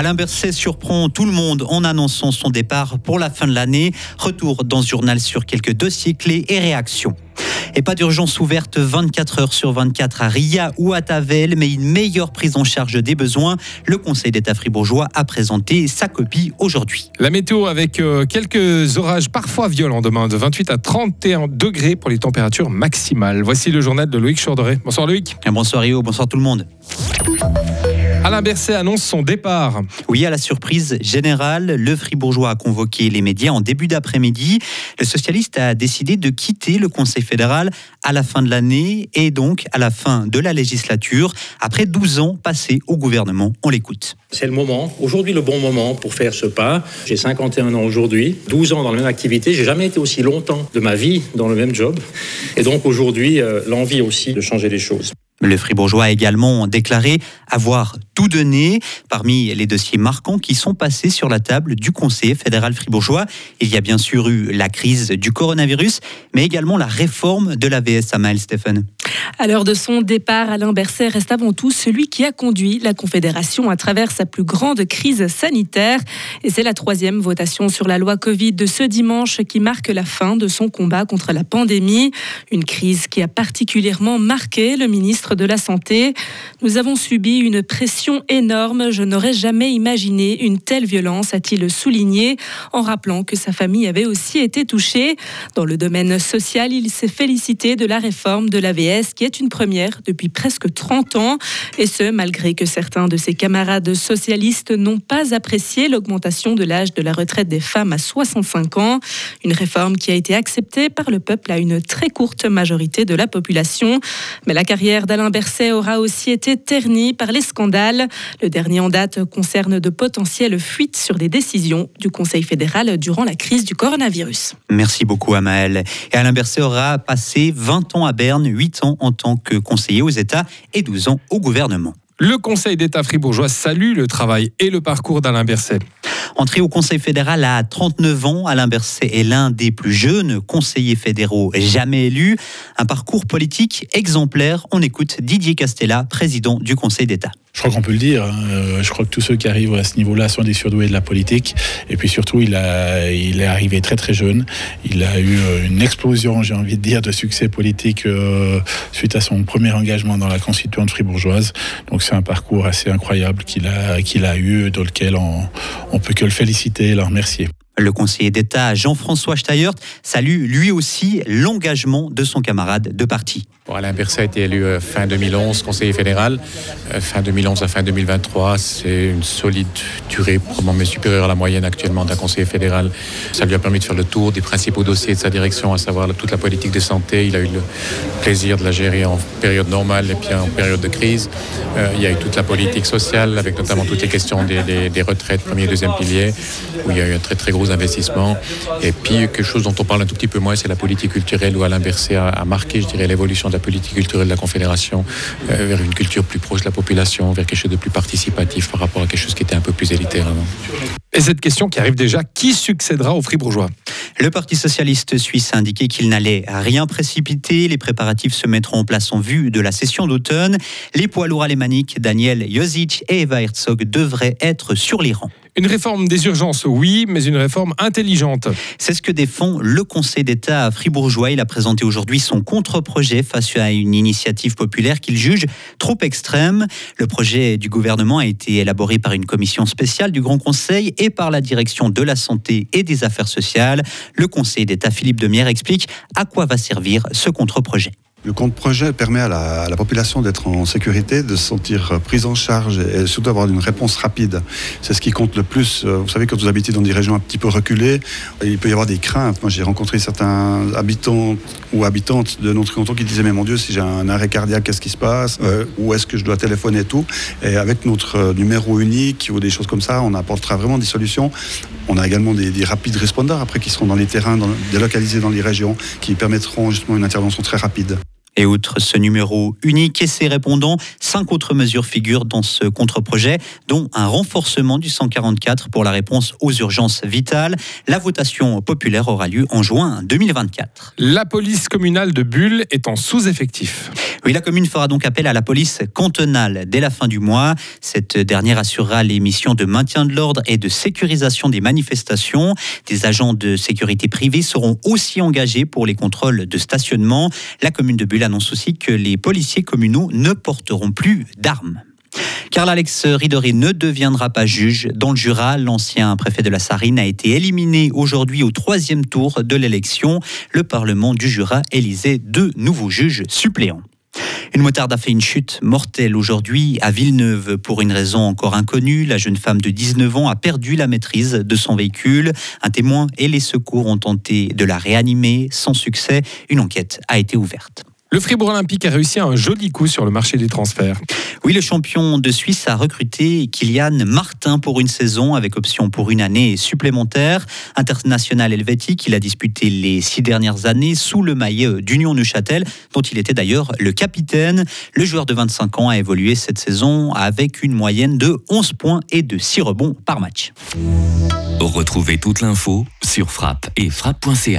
Alain Berset surprend tout le monde en annonçant son départ pour la fin de l'année. Retour dans ce journal sur quelques dossiers clés et réactions. Et pas d'urgence ouverte 24 heures sur 24 à Ria ou à Tavel, mais une meilleure prise en charge des besoins. Le Conseil d'État fribourgeois a présenté sa copie aujourd'hui. La météo avec quelques orages parfois violents demain, de 28 à 31 degrés pour les températures maximales. Voici le journal de Loïc Chauderay. Bonsoir Loïc. Et bonsoir Rio, bonsoir tout le monde. Alain Berset annonce son départ. Oui, à la surprise générale, le Fribourgeois a convoqué les médias en début d'après-midi. Le socialiste a décidé de quitter le Conseil fédéral à la fin de l'année et donc à la fin de la législature, après 12 ans passés au gouvernement. On l'écoute. C'est le moment, aujourd'hui le bon moment pour faire ce pas. J'ai 51 ans aujourd'hui, 12 ans dans la même activité. J'ai jamais été aussi longtemps de ma vie dans le même job. Et donc aujourd'hui, l'envie aussi de changer les choses. Le Fribourgeois a également déclaré avoir tout donné. Parmi les dossiers marquants qui sont passés sur la table du Conseil fédéral fribourgeois, il y a bien sûr eu la crise du coronavirus, mais également la réforme de l'AVS à Maël Stéphane. À l'heure de son départ, Alain Berset reste avant tout celui qui a conduit la Confédération à travers sa plus grande crise sanitaire. Et c'est la troisième votation sur la loi Covid de ce dimanche qui marque la fin de son combat contre la pandémie. Une crise qui a particulièrement marqué le ministre de la Santé. Nous avons subi une pression énorme. Je n'aurais jamais imaginé une telle violence, a-t-il souligné, en rappelant que sa famille avait aussi été touchée. Dans le domaine social, il s'est félicité de la réforme de l'AVS qui est une première depuis presque 30 ans. Et ce, malgré que certains de ses camarades socialistes n'ont pas apprécié l'augmentation de l'âge de la retraite des femmes à 65 ans. Une réforme qui a été acceptée par le peuple à une très courte majorité de la population. Mais la carrière d'Alain Berset aura aussi été ternie par les scandales. Le dernier en date concerne de potentielles fuites sur des décisions du Conseil fédéral durant la crise du coronavirus. Merci beaucoup Amaël. Et Alain Berset aura passé 20 ans à Berne, 8 ans en tant que conseiller aux États et 12 ans au gouvernement. Le Conseil d'État fribourgeois salue le travail et le parcours d'Alain Berset. Entré au Conseil fédéral à 39 ans, Alain Berset est l'un des plus jeunes conseillers fédéraux jamais élus. Un parcours politique exemplaire. On écoute Didier Castella, président du Conseil d'État. Je crois qu'on peut le dire. Je crois que tous ceux qui arrivent à ce niveau-là sont des surdoués de la politique. Et puis surtout, il est arrivé très très jeune. Il a eu une explosion, j'ai envie de dire, de succès politique suite à son premier engagement dans la constituante fribourgeoise. Donc c'est un parcours assez incroyable qu'il a eu, dans lequel on peut que le féliciter et le remercier. Le conseiller d'État Jean-François Steyer salue lui aussi l'engagement de son camarade de parti. Alain Berset a été élu fin 2011 conseiller fédéral. Fin 2011 à fin 2023, c'est une solide durée, probablement supérieure à la moyenne actuellement d'un conseiller fédéral. Ça lui a permis de faire le tour des principaux dossiers de sa direction, à savoir toute la politique de santé. Il a eu le plaisir de la gérer en période normale et puis en période de crise. Il y a eu toute la politique sociale, avec notamment toutes les questions des retraites, premier et deuxième pilier, où il y a eu un très très gros investissements. Et puis quelque chose dont on parle un tout petit peu moins, c'est la politique culturelle, où Alain Berset a marqué, je dirais, l'évolution de la politique culturelle de la Confédération vers une culture plus proche de la population, vers quelque chose de plus participatif par rapport à quelque chose qui était un peu plus élitaire avant. Et cette question qui arrive déjà, qui succédera aux Fribourgeois ? Le Parti socialiste suisse a indiqué qu'il n'allait rien précipiter. Les préparatifs se mettront en place en vue de la session d'automne. Les poids lourds alémaniques Daniel Josic et Eva Herzog devraient être sur les rangs. Une réforme des urgences, oui, mais une réforme intelligente. C'est ce que défend le Conseil d'État fribourgeois. Il a présenté aujourd'hui son contre-projet face à une initiative populaire qu'il juge trop extrême. Le projet du gouvernement a été élaboré par une commission spéciale du Grand Conseil et par la direction de la Santé et des Affaires sociales. Le Conseil d'État Philippe Demierre explique à quoi va servir ce contre-projet. Le contre-projet permet à la population d'être en sécurité, de se sentir prise en charge et surtout d'avoir une réponse rapide. C'est ce qui compte le plus. Vous savez, quand vous habitez dans des régions un petit peu reculées, il peut y avoir des craintes. Moi, j'ai rencontré certains habitants ou habitantes de notre canton qui disaient « Mais mon Dieu, si j'ai un arrêt cardiaque, qu'est-ce qui se passe ? Où est-ce que je dois téléphoner et tout ?» Et avec notre numéro unique ou des choses comme ça, on apportera vraiment des solutions. On a également des rapides responders après qui seront dans les terrains, délocalisés dans les régions, qui permettront justement une intervention très rapide. Et outre ce numéro unique et ses répondants, 5 autres mesures figurent dans ce contre-projet, dont un renforcement du 144 pour la réponse aux urgences vitales. La votation populaire aura lieu en juin 2024. La police communale de Bulle est en sous-effectif. Oui, la commune fera donc appel à la police cantonale dès la fin du mois. Cette dernière assurera les missions de maintien de l'ordre et de sécurisation des manifestations. Des agents de sécurité privée seront aussi engagés pour les contrôles de stationnement. La commune de Bulle annonce aussi que les policiers communaux ne porteront plus d'armes. Karl-Alex Ridoré ne deviendra pas juge. Dans le Jura, l'ancien préfet de la Sarine a été éliminé aujourd'hui au 3e tour de l'élection. Le Parlement du Jura élisait 2 nouveaux juges suppléants. Une motarde a fait une chute mortelle aujourd'hui à Villeneuve. Pour une raison encore inconnue, la jeune femme de 19 ans a perdu la maîtrise de son véhicule. Un témoin et les secours ont tenté de la réanimer. Sans succès, une enquête a été ouverte. Le Fribourg Olympique a réussi un joli coup sur le marché des transferts. Oui, le champion de Suisse a recruté Kylian Martin pour une saison avec option pour une année supplémentaire. International helvétique, il a disputé les 6 dernières années sous le maillet d'Union Neuchâtel, dont il était d'ailleurs le capitaine. Le joueur de 25 ans a évolué cette saison avec une moyenne de 11 points et de 6 rebonds par match. Retrouvez toute l'info sur frappe et frappe.ch.